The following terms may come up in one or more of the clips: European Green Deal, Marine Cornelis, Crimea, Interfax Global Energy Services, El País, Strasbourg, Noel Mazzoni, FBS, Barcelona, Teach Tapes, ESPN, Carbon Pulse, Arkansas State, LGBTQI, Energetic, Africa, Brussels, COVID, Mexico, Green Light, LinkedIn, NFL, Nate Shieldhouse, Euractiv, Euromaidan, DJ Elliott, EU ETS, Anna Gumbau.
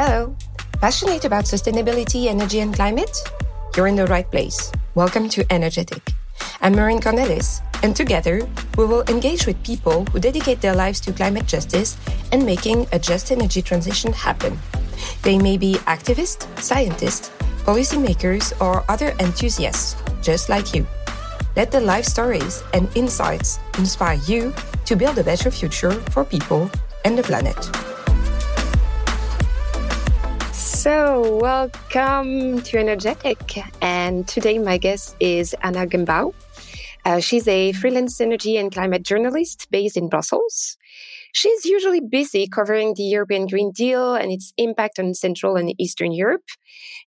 Hello. Passionate about sustainability, energy, and climate? You're in the right place. Welcome to Energetic. I'm Marine Cornelis, and together we will engage with people who dedicate their lives to climate justice and making a just energy transition happen. They may be activists, scientists, policymakers, or other enthusiasts, just like you. Let the life stories and insights inspire you to build a better future for people and the planet. So, welcome to Energetic, and today my guest is Anna Gumbau. She's a freelance energy and climate journalist based in Brussels. She's usually busy covering the European Green Deal and its impact on Central and Eastern Europe.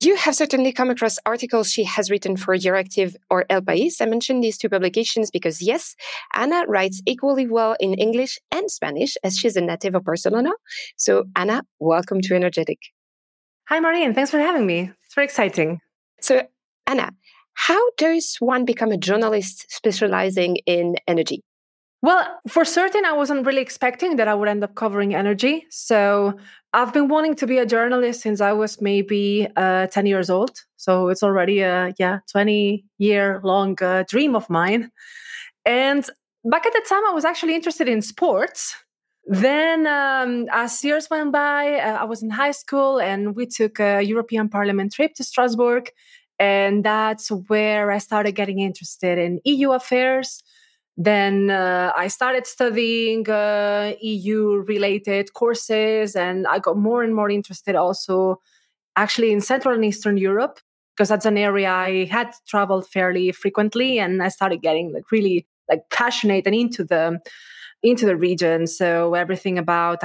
You have certainly come across articles she has written for Euractiv or El País. I mentioned these two publications because, yes, Anna writes equally well in English and Spanish as she's a native of Barcelona. So, Anna, welcome to Energetic. Hi, Marine. Thanks for having me. It's very exciting. So, Anna, how does one become a journalist specializing in energy? Well, for certain, I wasn't really expecting that I would end up covering energy. So I've been wanting to be a journalist since I was maybe 10 years old. So it's already a 20-year-long dream of mine. And back at the time, I was actually interested in sports. Then, as years went by, I was in high school and we took a European Parliament trip to Strasbourg. And that's where I started getting interested in EU affairs. Then I started studying EU-related courses, and I got more and more interested also actually in Central and Eastern Europe, because that's an area I had traveled fairly frequently, and I started getting really passionate and into the region. So everything about,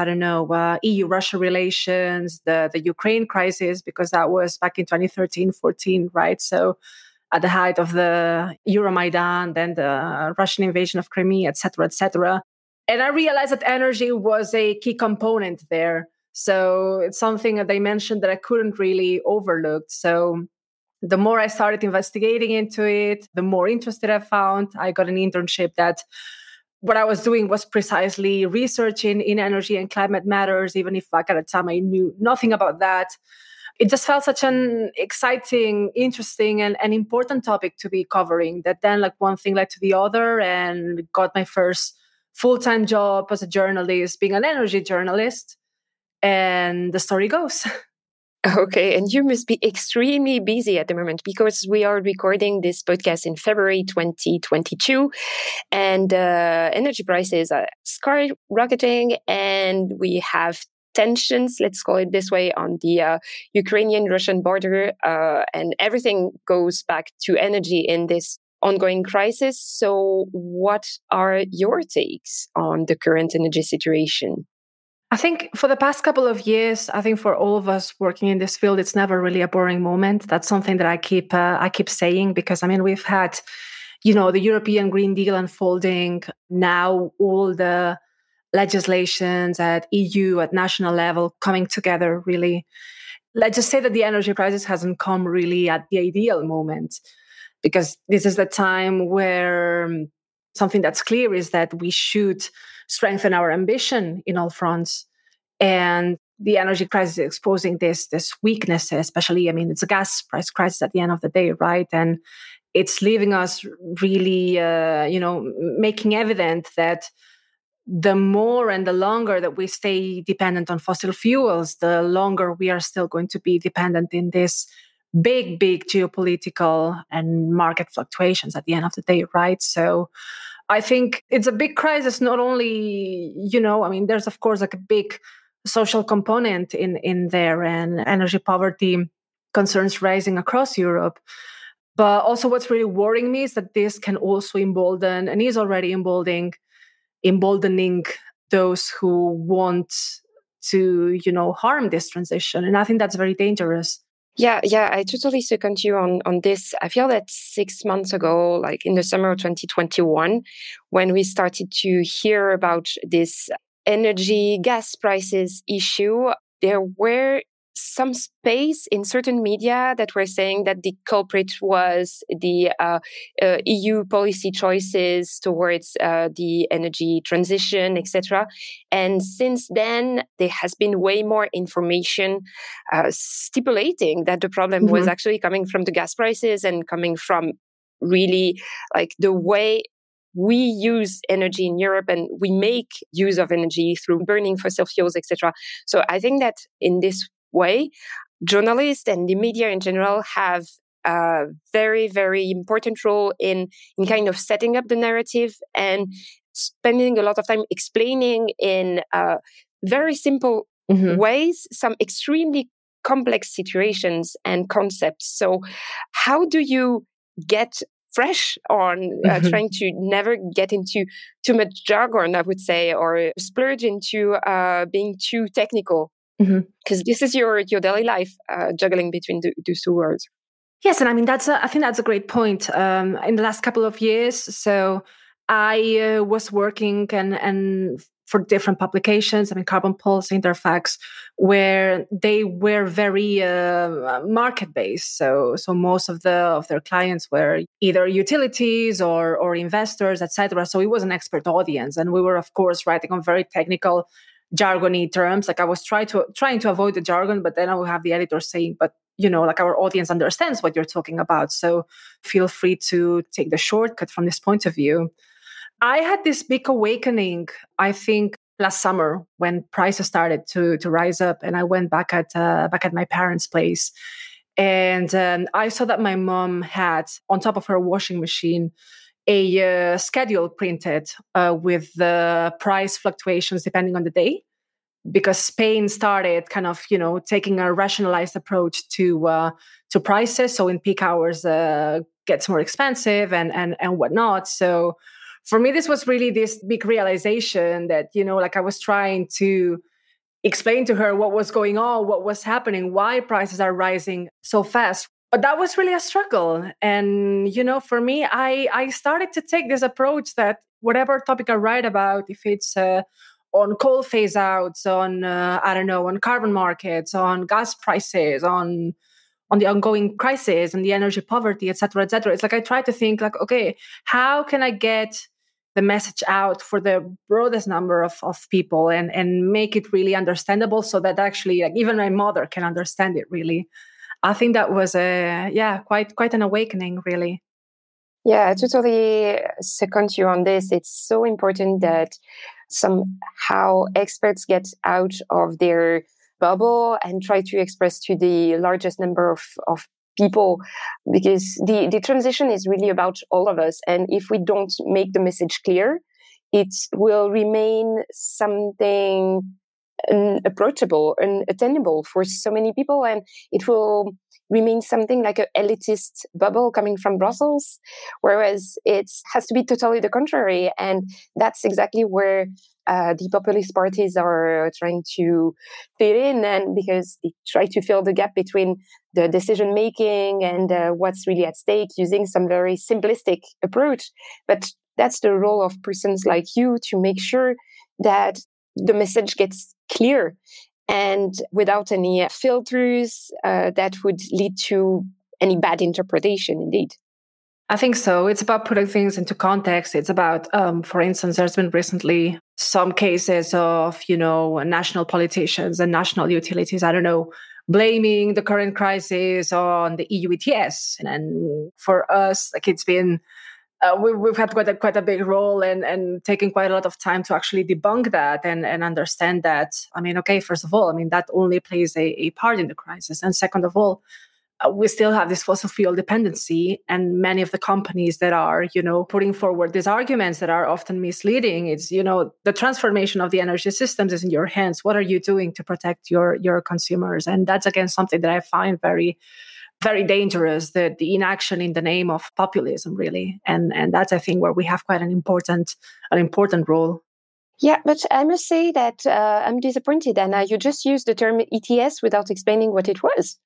EU-Russia relations, the Ukraine crisis, because that was back in 2013-14, right? So at the height of the Euromaidan, then the Russian invasion of Crimea, et cetera, et cetera. And I realized that energy was a key component there. So it's something that they mentioned that I couldn't really overlook. So the more I started investigating into it, the more interested I found. I got an internship that what I was doing was precisely researching in energy and climate matters, even if back at the time I knew nothing about that. It just felt such an exciting, interesting, and important topic to be covering that then one thing led to the other, and got my first full-time job as a journalist, being an energy journalist. And the story goes. Okay, and you must be extremely busy at the moment, because we are recording this podcast in February 2022, and energy prices are skyrocketing, and we have tensions, let's call it this way, on the Ukrainian-Russian border, and everything goes back to energy in this ongoing crisis. So what are your takes on the current energy situation? I think for the past couple of years, for all of us working in this field, it's never really a boring moment. That's something that I keep saying, because we've had, the European Green Deal unfolding, now all the legislations at EU, at national level coming together really. Let's just say that the energy crisis hasn't come really at the ideal moment, because this is the time where something that's clear is that we should strengthen our ambition in all fronts. And the energy crisis is exposing this weakness, especially, it's a gas price crisis at the end of the day, right? And it's leaving us really, making evident that the more and the longer that we stay dependent on fossil fuels, the longer we are still going to be dependent in this big, big geopolitical and market fluctuations at the end of the day, right? So I think it's a big crisis, not only, there's, of course, a big social component in there, and energy poverty concerns rising across Europe. But also what's really worrying me is that this can also embolden, and is already emboldening those who want to, harm this transition. And I think that's very dangerous. Yeah, I totally second you on this. I feel that 6 months ago, in the summer of 2021, when we started to hear about this energy gas prices issue, there were some space in certain media that were saying that the culprit was the EU policy choices towards the energy transition, etc. And since then, there has been way more information stipulating that the problem was actually coming from the gas prices and coming from really like the way we use energy in Europe and we make use of energy through burning fossil fuels, etc. So I think that in this way, journalists and the media in general have a very, very important role in kind of setting up the narrative and spending a lot of time explaining in very simple ways some extremely complex situations and concepts. So how do you get fresh on trying to never get into too much jargon, I would say, or splurge into being too technical? Because this is your daily life, juggling between those two worlds. Yes, and I mean, I think that's a great point. In the last couple of years, so I was working and for different publications, I mean, Carbon Pulse, Interfax, where they were very market-based. So most of their clients were either utilities or investors, etc. So it was an expert audience, and we were, of course, writing on very technical, jargony terms. Like I was trying to avoid the jargon, but then I would have the editor saying, but you know, like our audience understands what you're talking about. So feel free to take the shortcut from this point of view. I had this big awakening, I think, last summer when prices started to rise up, and I went back at my parents' place, and I saw that my mom had on top of her washing machine a schedule printed with the price fluctuations depending on the day, because Spain started kind of, you know, taking a rationalized approach to prices. So in peak hours, gets more expensive and whatnot. So for me, this was really this big realization that, you know, like I was trying to explain to her what was going on, what was happening, why prices are rising so fast. But that was really a struggle. And, you know, for me, I started to take this approach that whatever topic I write about, if it's on coal phase outs, on, I don't know, on carbon markets, on gas prices, on the ongoing crisis and the energy poverty, et cetera, et cetera. It's like I try to think like, okay, how can I get the message out for the broadest number of people and make it really understandable so that actually like even my mother can understand it really. I think that was quite an awakening, really. Yeah, I totally second you on this. It's so important that somehow experts get out of their bubble and try to express to the largest number of people, because the transition is really about all of us. And if we don't make the message clear, it will remain something unapproachable and unattainable for so many people, and it will remain something like an elitist bubble coming from Brussels, whereas it has to be totally the contrary. And that's exactly where the populist parties are trying to fit in, and because they try to fill the gap between the decision making and what's really at stake using some very simplistic approach. But that's the role of persons like you to make sure that the message gets clear and without any filters that would lead to any bad interpretation, indeed. I think so. It's about putting things into context. It's about, for instance, there's been recently some cases of, you know, national politicians and national utilities, I don't know, blaming the current crisis on the EU ETS. And for us, like it's been we've had quite a big role and taken quite a lot of time to actually debunk that and understand that. I mean, okay, first of all, I mean, that only plays a part in the crisis. And second of all, we still have this fossil fuel dependency, and many of the companies that are, you know, putting forward these arguments that are often misleading. It's, you know, the transformation of the energy systems is in your hands. What are you doing to protect your consumers? And that's, again, something that I find very, very dangerous, the inaction in the name of populism, really. And that's, I think, where we have quite an important role. Yeah, but I must say that I'm disappointed, Anna. You just used the term ETS without explaining what it was.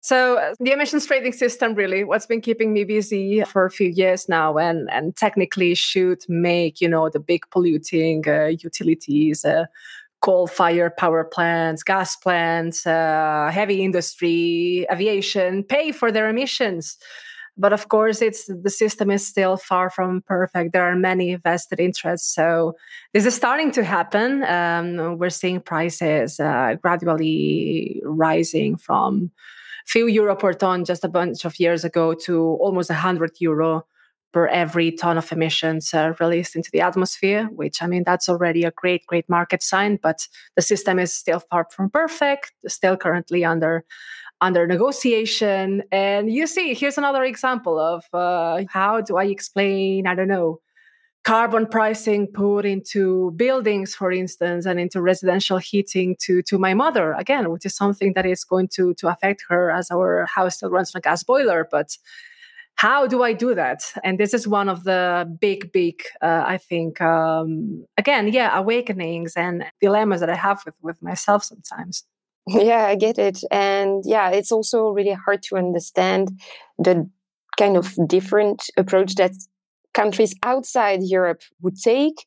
So the emissions trading system, really, what's been keeping me busy for a few years now, and technically should make, you know, the big polluting utilities coal-fired power plants, gas plants, heavy industry, aviation, pay for their emissions. But of course, the system is still far from perfect. There are many vested interests. So this is starting to happen. We're seeing prices gradually rising from a few euro per ton just a bunch of years ago to almost 100 euro per every ton of emissions released into the atmosphere, which, I mean, that's already a great, great market sign. But the system is still far from perfect, still currently under negotiation. And you see, here's another example of how do I explain, I don't know, carbon pricing put into buildings, for instance, and into residential heating to my mother, again, which is something that is going to affect her as our house still runs on a gas boiler. But how do I do that? And this is one of the big, I think, again, yeah, awakenings and dilemmas that I have with myself sometimes. Yeah, I get it. And yeah, it's also really hard to understand the kind of different approach that countries outside Europe would take,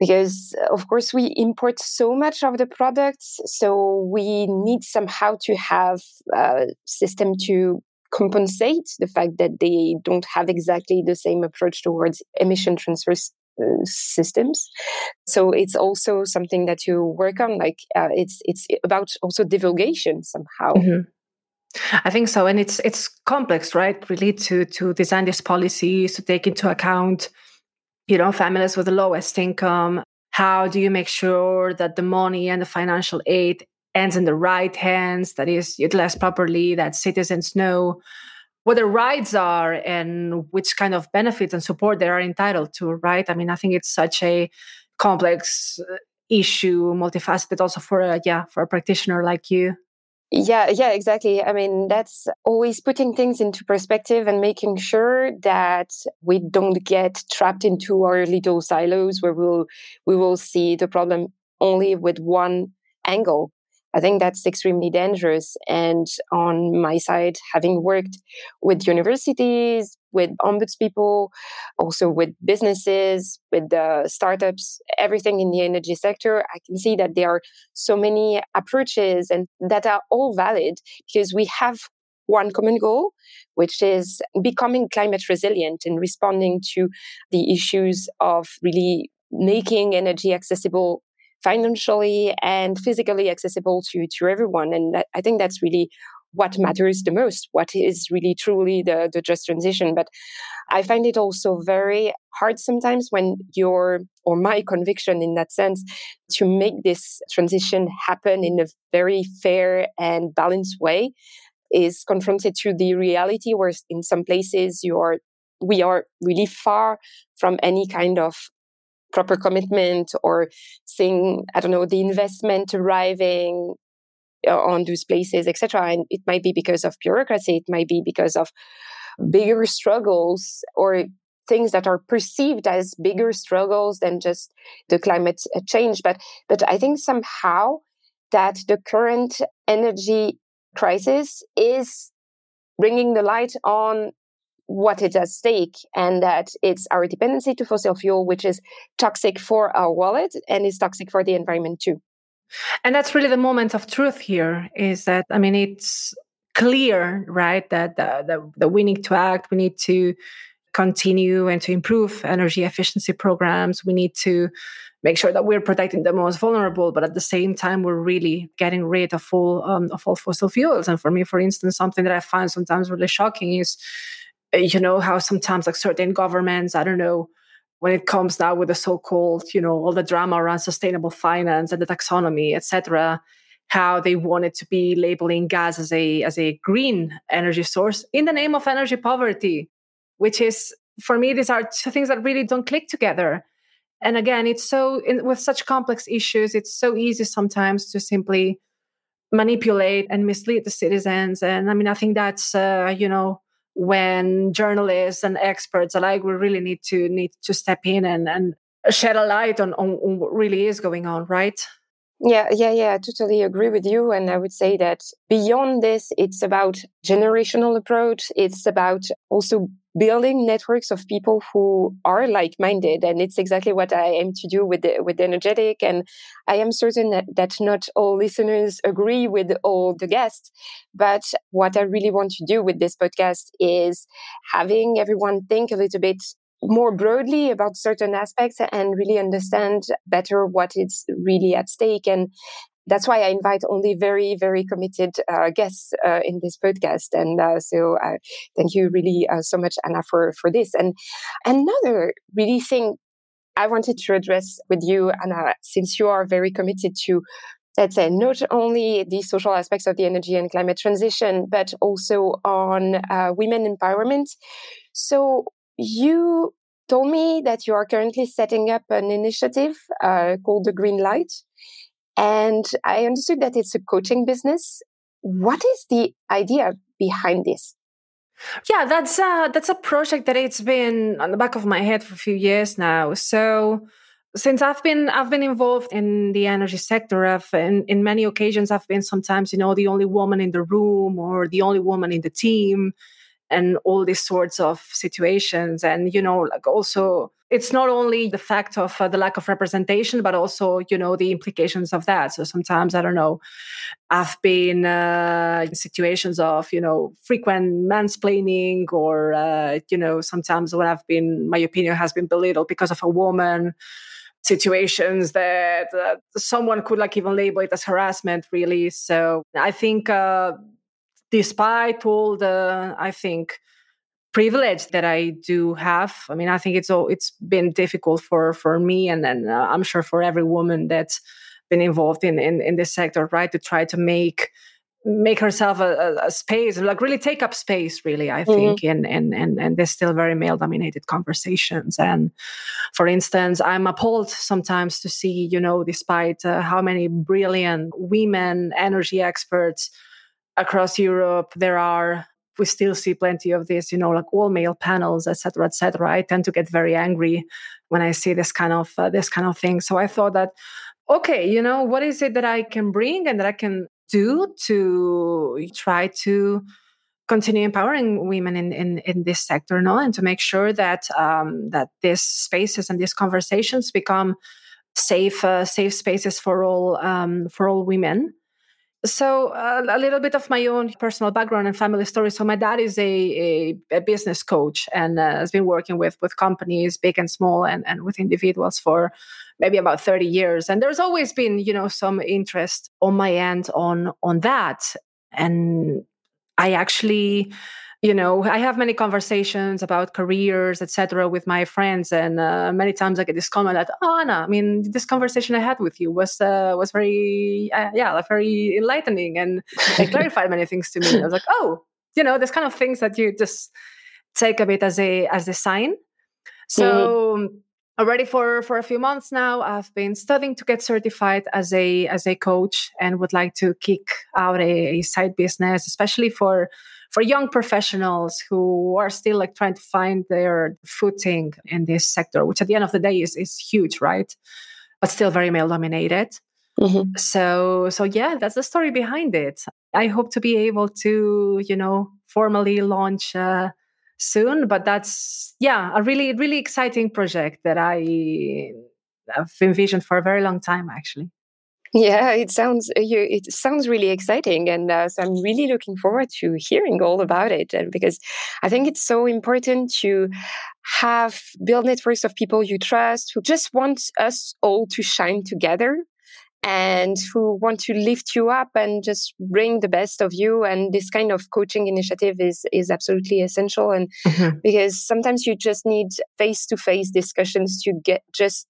because of course we import so much of the products. So we need somehow to have a system to compensate the fact that they don't have exactly the same approach towards emission transfers systems. So it's also something that you work on, like it's about also divulgation somehow. Mm-hmm. I think so, and it's complex, right? Really to design these policies to take into account, you know, families with the lowest income. How do you make sure that the money and the financial aid ends in the right hands, that is utilized properly, that citizens know what their rights are and which kind of benefits and support they are entitled to, right? I mean, I think it's such a complex issue, multifaceted also for a practitioner like you. Yeah, exactly. I mean, that's always putting things into perspective and making sure that we don't get trapped into our little silos where we will see the problem only with one angle. I think that's extremely dangerous. And on my side, having worked with universities, with ombudspeople, also with businesses, with the startups, everything in the energy sector, I can see that there are so many approaches and that are all valid because we have one common goal, which is becoming climate resilient and responding to the issues of really making energy accessible financially and physically accessible to everyone. And I think that's really what matters the most, what is really truly the just transition. But I find it also very hard sometimes when my conviction in that sense, to make this transition happen in a very fair and balanced way is confronted to the reality where in some places we are really far from any kind of proper commitment or seeing, I don't know, the investment arriving on those places, etc. And it might be because of bureaucracy, it might be because of bigger struggles or things that are perceived as bigger struggles than just the climate change. But I think somehow that the current energy crisis is bringing the light on what is at stake, and that it's our dependency to fossil fuel, which is toxic for our wallet and is toxic for the environment too. And that's really the moment of truth here, is that, I mean, it's clear, right, that the we need to act, we need to continue and to improve energy efficiency programs, we need to make sure that we're protecting the most vulnerable, but at the same time, we're really getting rid of all fossil fuels. And for me, for instance, something that I find sometimes really shocking is, you know, how sometimes like certain governments, I don't know, when it comes now with the so-called, you know, all the drama around sustainable finance and the taxonomy, etc., how they wanted to be labeling gas as a green energy source in the name of energy poverty, which is, for me, these are two things that really don't click together. And again, it's with such complex issues, it's so easy sometimes to simply manipulate and mislead the citizens. And I mean, I think that's, you know, when journalists and experts alike, we really need to step in and shed a light on what really is going on, right? Yeah, I totally agree with you. And I would say that beyond this, it's about generational approach. It's about also building networks of people who are like-minded. And it's exactly what I aim to do with Energetic. And I am certain that not all listeners agree with all the guests. But what I really want to do with this podcast is having everyone think a little bit more broadly about certain aspects and really understand better what is really at stake. And that's why I invite only very, very committed guests in this podcast. And so thank you really so much, Anna, for this. And another really thing I wanted to address with you, Anna, since you are very committed to, let's say, not only the social aspects of the energy and climate transition, but also on women empowerment. So you told me that you are currently setting up an initiative called the Green Light, and I understood that it's a coaching business. What is the idea behind this? Yeah, that's a project that it's been on the back of my head for a few years now. So since I've been involved in the energy sector, in many occasions I've been sometimes, the only woman in the room or the only woman in the team, and all these sorts of situations. And, also, it's not only the fact of the lack of representation, but also, the implications of that. So sometimes, I don't know, I've been in situations of, frequent mansplaining or, sometimes when my opinion has been belittled because of a woman, situations that someone could even label it as harassment, really. So I think despite all the, privilege that I do have, I think it's been difficult for me, and I'm sure for every woman that's been involved in this sector, right, to try to make herself a space, really take up space, really, I think, and there's still very male-dominated conversations. And for instance, I'm appalled sometimes to see, despite how many brilliant women energy experts across Europe, we still see plenty of this, all male panels, et cetera, et cetera. I tend to get very angry when I see this kind of thing. So I thought that, okay, what is it that I can bring and that I can do to try to continue empowering women in this sector, and to make sure that that these spaces and these conversations become safe spaces for all women. So a little bit of my own personal background and family story. So my dad is a business coach and has been working with companies, big and small, and with individuals for maybe about 30 years. And there's always been, some interest on my end on that. And I actually, I have many conversations about careers, et cetera, with my friends. And many times I get this comment that, oh, Anna, this conversation I had with you was very, very enlightening, and it clarified many things to me. And I was like, oh, there's kind of things that you just take a bit as a sign. So already for a few months now, I've been studying to get certified as a coach, and would like to kick out a side business, especially for young professionals who are still trying to find their footing in this sector, which at the end of the day is huge, right? But still very male dominated. Mm-hmm. So yeah, that's the story behind it. I hope to be able to, formally launch soon. But that's a really, really exciting project that I have envisioned for a very long time, actually. Yeah, it sounds really exciting, and so I'm really looking forward to hearing all about it. And because I think it's so important to build networks of people you trust, who just want us all to shine together, and who want to lift you up and just bring the best of you. And this kind of coaching initiative is absolutely essential. And because sometimes you just need face-to-face discussions to get just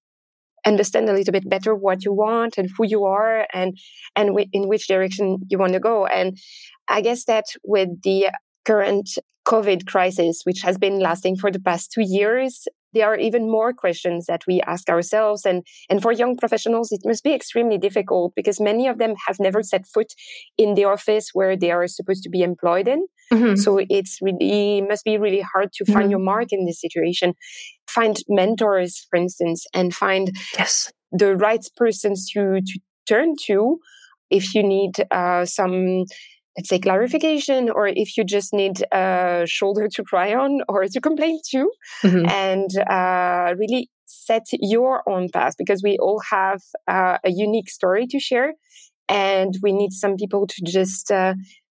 understand a little bit better what you want and who you are and in which direction you want to go. And I guess that with the current COVID crisis, which has been lasting for the past 2 years, there are even more questions that we ask ourselves. And for young professionals, it must be extremely difficult because many of them have never set foot in the office where they are supposed to be employed in. Mm-hmm. So it must be really hard to find your mark in this situation. Find mentors, for instance, and find the right persons to turn to if you need some, let's say, clarification, or if you just need a shoulder to cry on or to complain to, and really set your own path, because we all have a unique story to share, and we need some people to just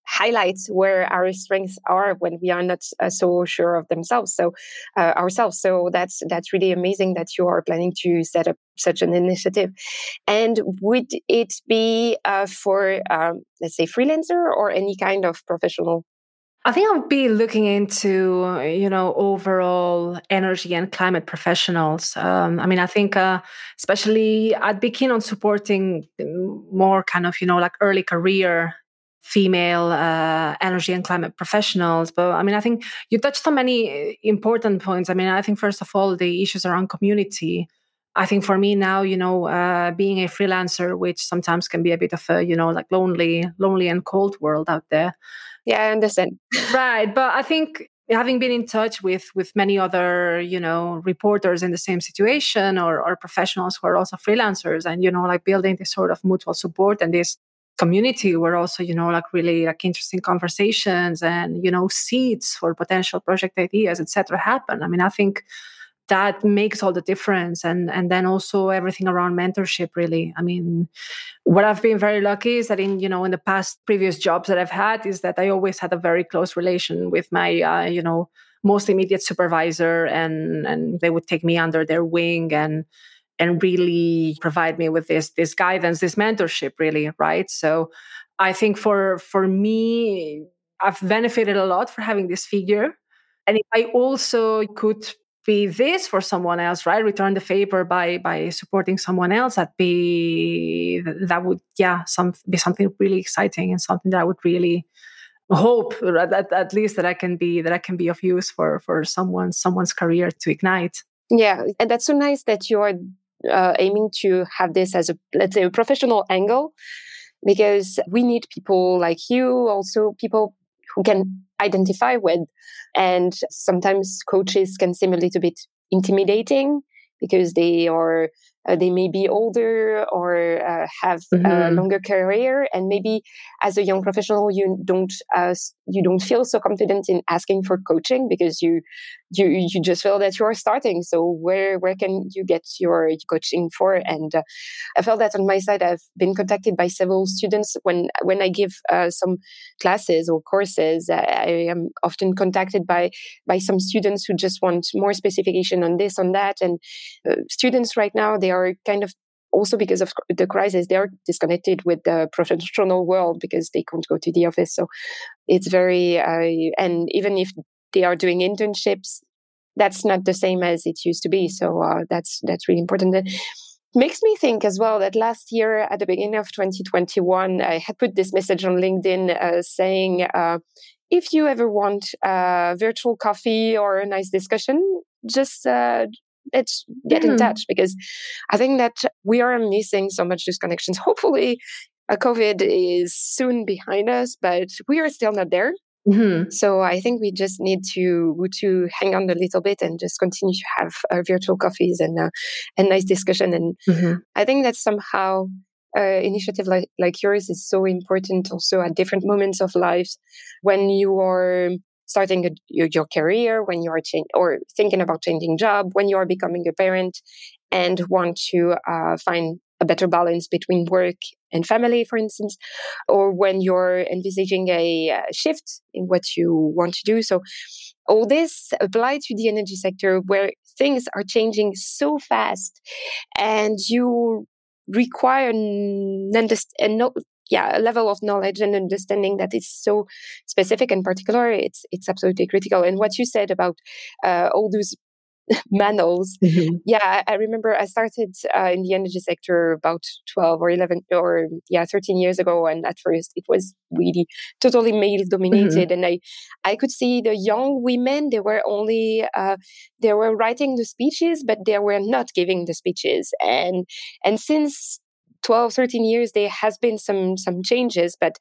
highlight where our strengths are when we are not so sure of themselves. So that's really amazing that you are planning to set up such an initiative. And would it be for, let's say, freelancer or any kind of professional? I think I would be looking into, overall energy and climate professionals. I think especially I'd be keen on supporting more kind of, early career female energy and climate professionals. But I think you touched on many important points. I think first of all, the issues around community. I think for me now, being a freelancer, which sometimes can be a bit of a, lonely and cold world out there. Yeah, I understand. Right. But I think having been in touch with many other, reporters in the same situation or professionals who are also freelancers and, building this sort of mutual support and this community were also, really interesting conversations and, seeds for potential project ideas, etc. happen. I think that makes all the difference. And then also everything around mentorship, really. What I've been very lucky is that in the previous jobs that I've had is that I always had a very close relation with my, most immediate supervisor, and they would take me under their wing and really provide me with this guidance, this mentorship, really, right? So I think for me, I've benefited a lot for having this figure. And if I also could be this for someone else, right? Return the favor by supporting someone else, that would be something really exciting and something that I would really hope at least that I can be of use for someone's career to ignite. Yeah. And that's so nice that you are aiming to have this as a, let's say, a professional angle, because we need people like you, also people who can identify with. And sometimes coaches can seem a little bit intimidating because they may be older or have a longer career, and maybe as a young professional you don't feel so confident in asking for coaching because you just feel that you are starting. So where can you get your coaching for? And I felt that on my side, I've been contacted by several students when I give some classes or courses. I am often contacted by some students who just want more specification on this, on that, and students right now, they are kind of, also because of the crisis, they are disconnected with the professional world because they can't go to the office. So it's very, and even if they are doing internships, that's not the same as it used to be. So that's really important. That makes me think as well that last year at the beginning of 2021, I had put this message on LinkedIn saying, if you ever want a virtual coffee or a nice discussion, just let's get in touch, because I think that we are missing so much these connections. Hopefully, COVID is soon behind us, but we are still not there. So I think we just need to hang on a little bit and just continue to have virtual coffees and nice discussion. And I think that somehow initiative like yours is so important also at different moments of life when you are starting your career, when you are or thinking about changing job, when you are becoming a parent and want to find a better balance between work and family, for instance, or when you're envisaging a shift in what you want to do. So all this apply to the energy sector where things are changing so fast and you require a level of knowledge and understanding that is so specific and particular. It's absolutely critical. And what you said about all those manuals, I remember I started in the energy sector about 12 or 11 or 13 years ago, and at first it was really totally male dominated, and I could see the young women, they were writing the speeches, but they were not giving the speeches, and since 12, 13 years, there has been some changes, but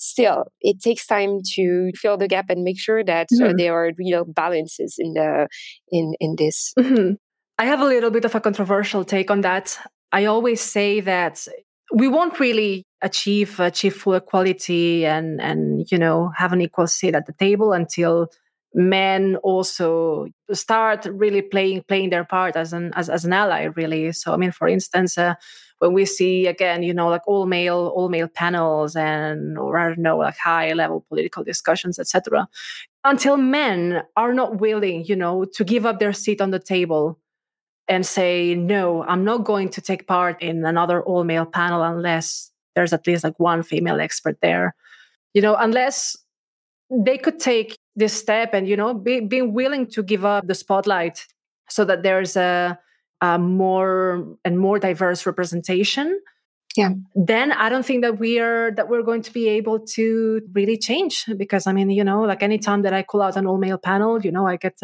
still, it takes time to fill the gap and make sure that there are real balances in this. I have a little bit of a controversial take on that. I always say that we won't really achieve full equality and you know, have an equal seat at the table until men also start really playing their part as an ally, really. So I mean, for instance, when we see again, you know, like all male panels and, or I don't know, like high level political discussions, etc., until men are not willing, you know, to give up their seat on the table and say, no, I'm not going to take part in another all male panel unless there's at least like one female expert there, you know, unless they could take this step and, you know, being willing to give up the spotlight so that there's a more diverse representation. Yeah. Then I don't think that we're going to be able to really change, because I mean, you know, like anytime that I call out an all male panel, you know, I get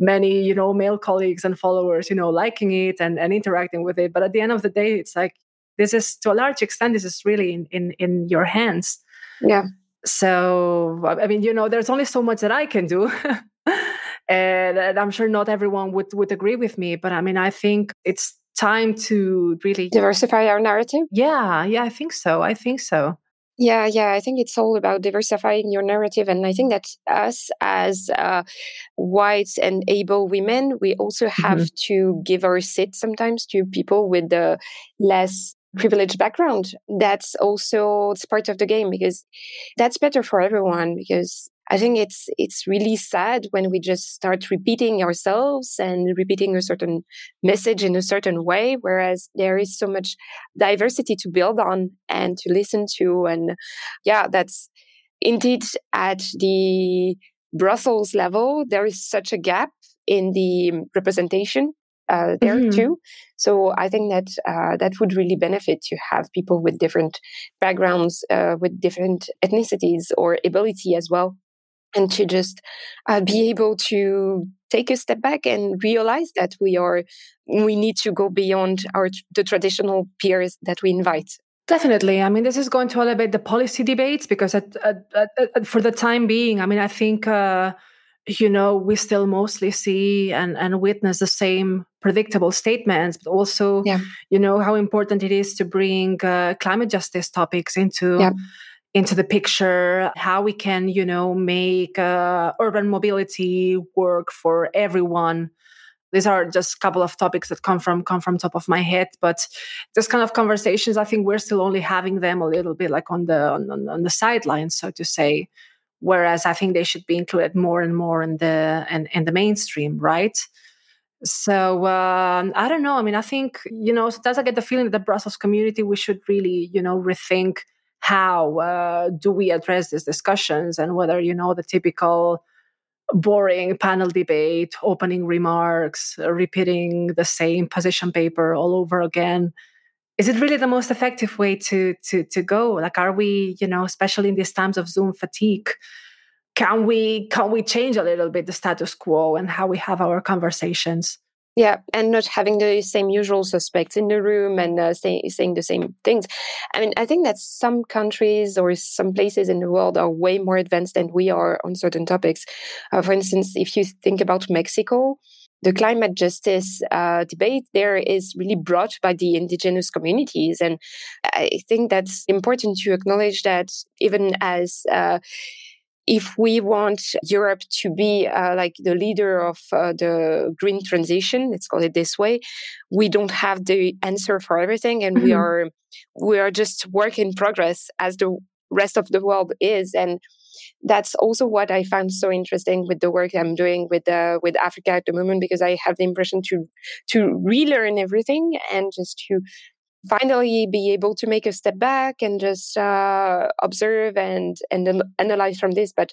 many, you know, male colleagues and followers, you know, liking it and interacting with it. But at the end of the day, it's like, this is, to a large extent, this is really in your hands. Yeah. So, I mean, you know, there's only so much that I can do. and I'm sure not everyone would agree with me. But I mean, I think it's time to really diversify our narrative. Yeah, I think so. Yeah. I think it's all about diversifying your narrative. And I think that us as white and able women, we also have to give our seat sometimes to people with the less privileged background. That's also, it's part of the game, because that's better for everyone, because I think it's really sad when we just start repeating ourselves and repeating a certain message in a certain way, whereas there is so much diversity to build on and to listen to. And yeah, that's indeed at the Brussels level, there is such a gap in the representation there too. So I think that that would really benefit to have people with different backgrounds, with different ethnicities or ability as well. And to just be able to take a step back and realize that we need to go beyond the traditional peers that we invite. Definitely. I mean, this is going to elevate the policy debates, because for the time being, I mean, I think, you know, we still mostly see and witness the same predictable statements, but also, you know, how important it is to bring climate justice topics into the picture, how we can, you know, make urban mobility work for everyone. These are just a couple of topics that come from top of my head, but this kind of conversations, I think we're still only having them a little bit like on the sidelines, so to say. Whereas I think they should be included more and more in the mainstream, right? So I don't know. I mean, I think, you know, sometimes I get the feeling that the Brussels community, we should really, you know, rethink how do we address these discussions, and whether, you know, the typical boring panel debate, opening remarks, repeating the same position paper all over again, is it really the most effective way to go? Like, are we, you know, especially in these times of Zoom fatigue, can we change a little bit the status quo and how we have our conversations? Yeah, and not having the same usual suspects in the room and saying the same things. I mean, I think that some countries or some places in the world are way more advanced than we are on certain topics. For instance, if you think about Mexico, the climate justice debate there is really brought by the indigenous communities. And I think that's important to acknowledge that, even as... if we want Europe to be like the leader of the green transition, let's call it this way, we don't have the answer for everything, and we are just work in progress as the rest of the world is. And that's also what I found so interesting with the work I'm doing with Africa at the moment, because I have the impression to relearn everything and just to finally be able to make a step back and just observe and analyze from this. But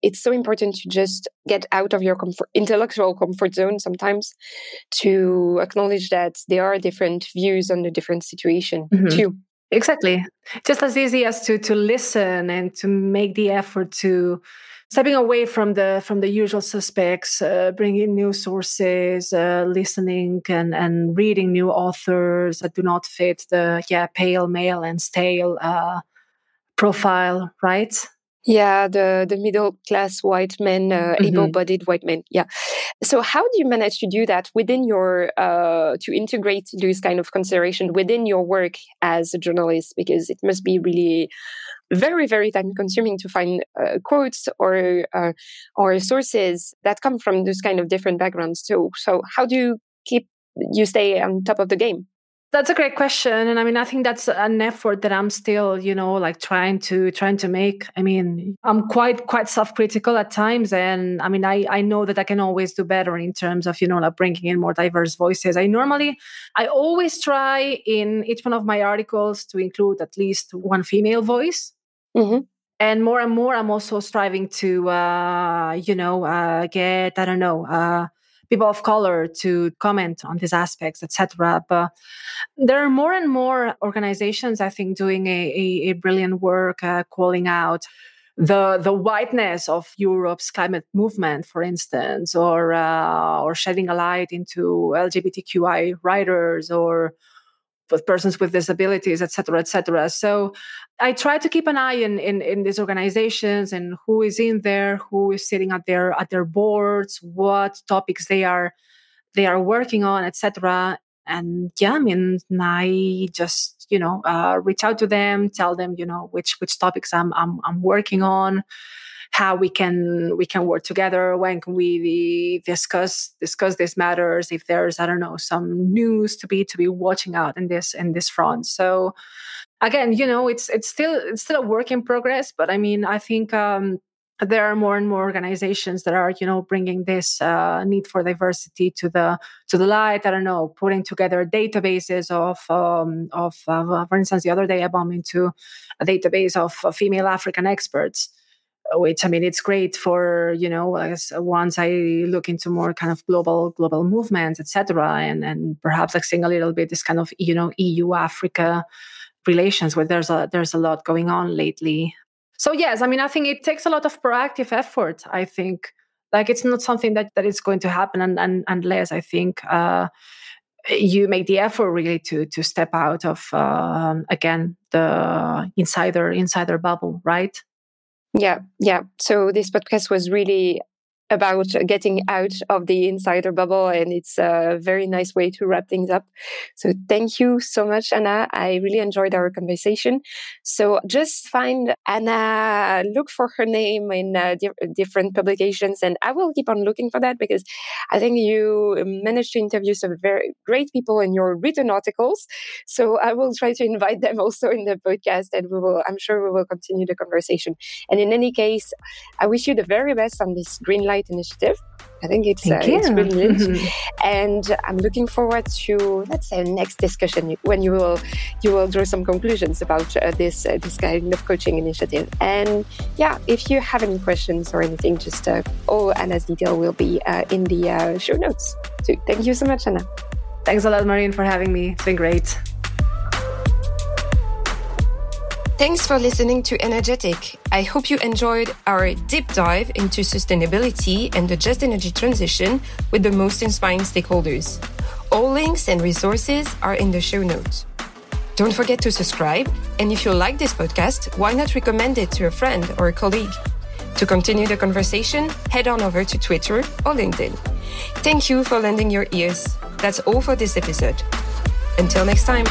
it's so important to just get out of your intellectual comfort zone sometimes, to acknowledge that there are different views on the different situation too. Exactly. Just as easy as to listen and to make the effort to stepping away from the usual suspects, bringing new sources, listening and reading new authors that do not fit the pale, male and stale profile, right? Yeah, the middle-class white men, able-bodied white men. Yeah. So how do you manage to do that within your, to integrate this kind of consideration within your work as a journalist? Because it must be really very, very time-consuming to find quotes or sources that come from this kind of different backgrounds. So how do you stay on top of the game? That's a great question. And I mean, I think that's an effort that I'm still, trying to make. I mean, I'm quite self-critical at times. And I mean, I know that I can always do better in terms of, bringing in more diverse voices. I always try in each one of my articles to include at least one female voice. Mm-hmm. And more, I'm also striving to, get, people of color to comment on these aspects, etc. But there are more and more organizations, I think, doing a brilliant work, calling out the whiteness of Europe's climate movement, for instance, or shedding a light into LGBTQI writers or with persons with disabilities, etc., etc. So I try to keep an eye in these organizations and who is in there, who is sitting at their boards, what topics they are working on, etc. And yeah, I mean, I just reach out to them, tell them which topics I'm working on, how we can work together, when can we discuss these matters, if there's, some news to be watching out in this front. So again, it's still a work in progress, but I mean, I think there are more and more organizations that are, bringing this need for diversity to the light. Putting together databases of for instance, the other day I bumped into a database of female African experts, which, I mean, it's great for, once I look into more kind of global movements, etc., and perhaps like seeing a little bit this kind of, EU-Africa relations where there's a lot going on lately. So, yes, I mean, I think it takes a lot of proactive effort, I think. Like, it's not something that is going to happen and unless, I think, you make the effort really to step out of, again, the insider bubble, right? Yeah. So this podcast was really about getting out of the insider bubble, and it's a very nice way to wrap things up. So thank you so much, Anna. I really enjoyed our conversation. So just find Anna, look for her name in different publications, and I will keep on looking for that because I think you managed to interview some very great people in your written articles. So I will try to invite them also in the podcast, and I'm sure we will continue the conversation. And in any case, I wish you the very best on this Green Light initiative. I think it's brilliant. Mm-hmm. And I'm looking forward to, let's say, next discussion when you will draw some conclusions about this kind of coaching initiative. And yeah, if you have any questions or anything, just all Anna's detail will be in the show notes. So thank you so much, Anna. Thanks a lot, Marine, for having me. It's been great. Thanks for listening to Energetic. I hope you enjoyed our deep dive into sustainability and the just energy transition with the most inspiring stakeholders. All links and resources are in the show notes. Don't forget to subscribe. And if you like this podcast, why not recommend it to a friend or a colleague? To continue the conversation, head on over to Twitter or LinkedIn. Thank you for lending your ears. That's all for this episode. Until next time.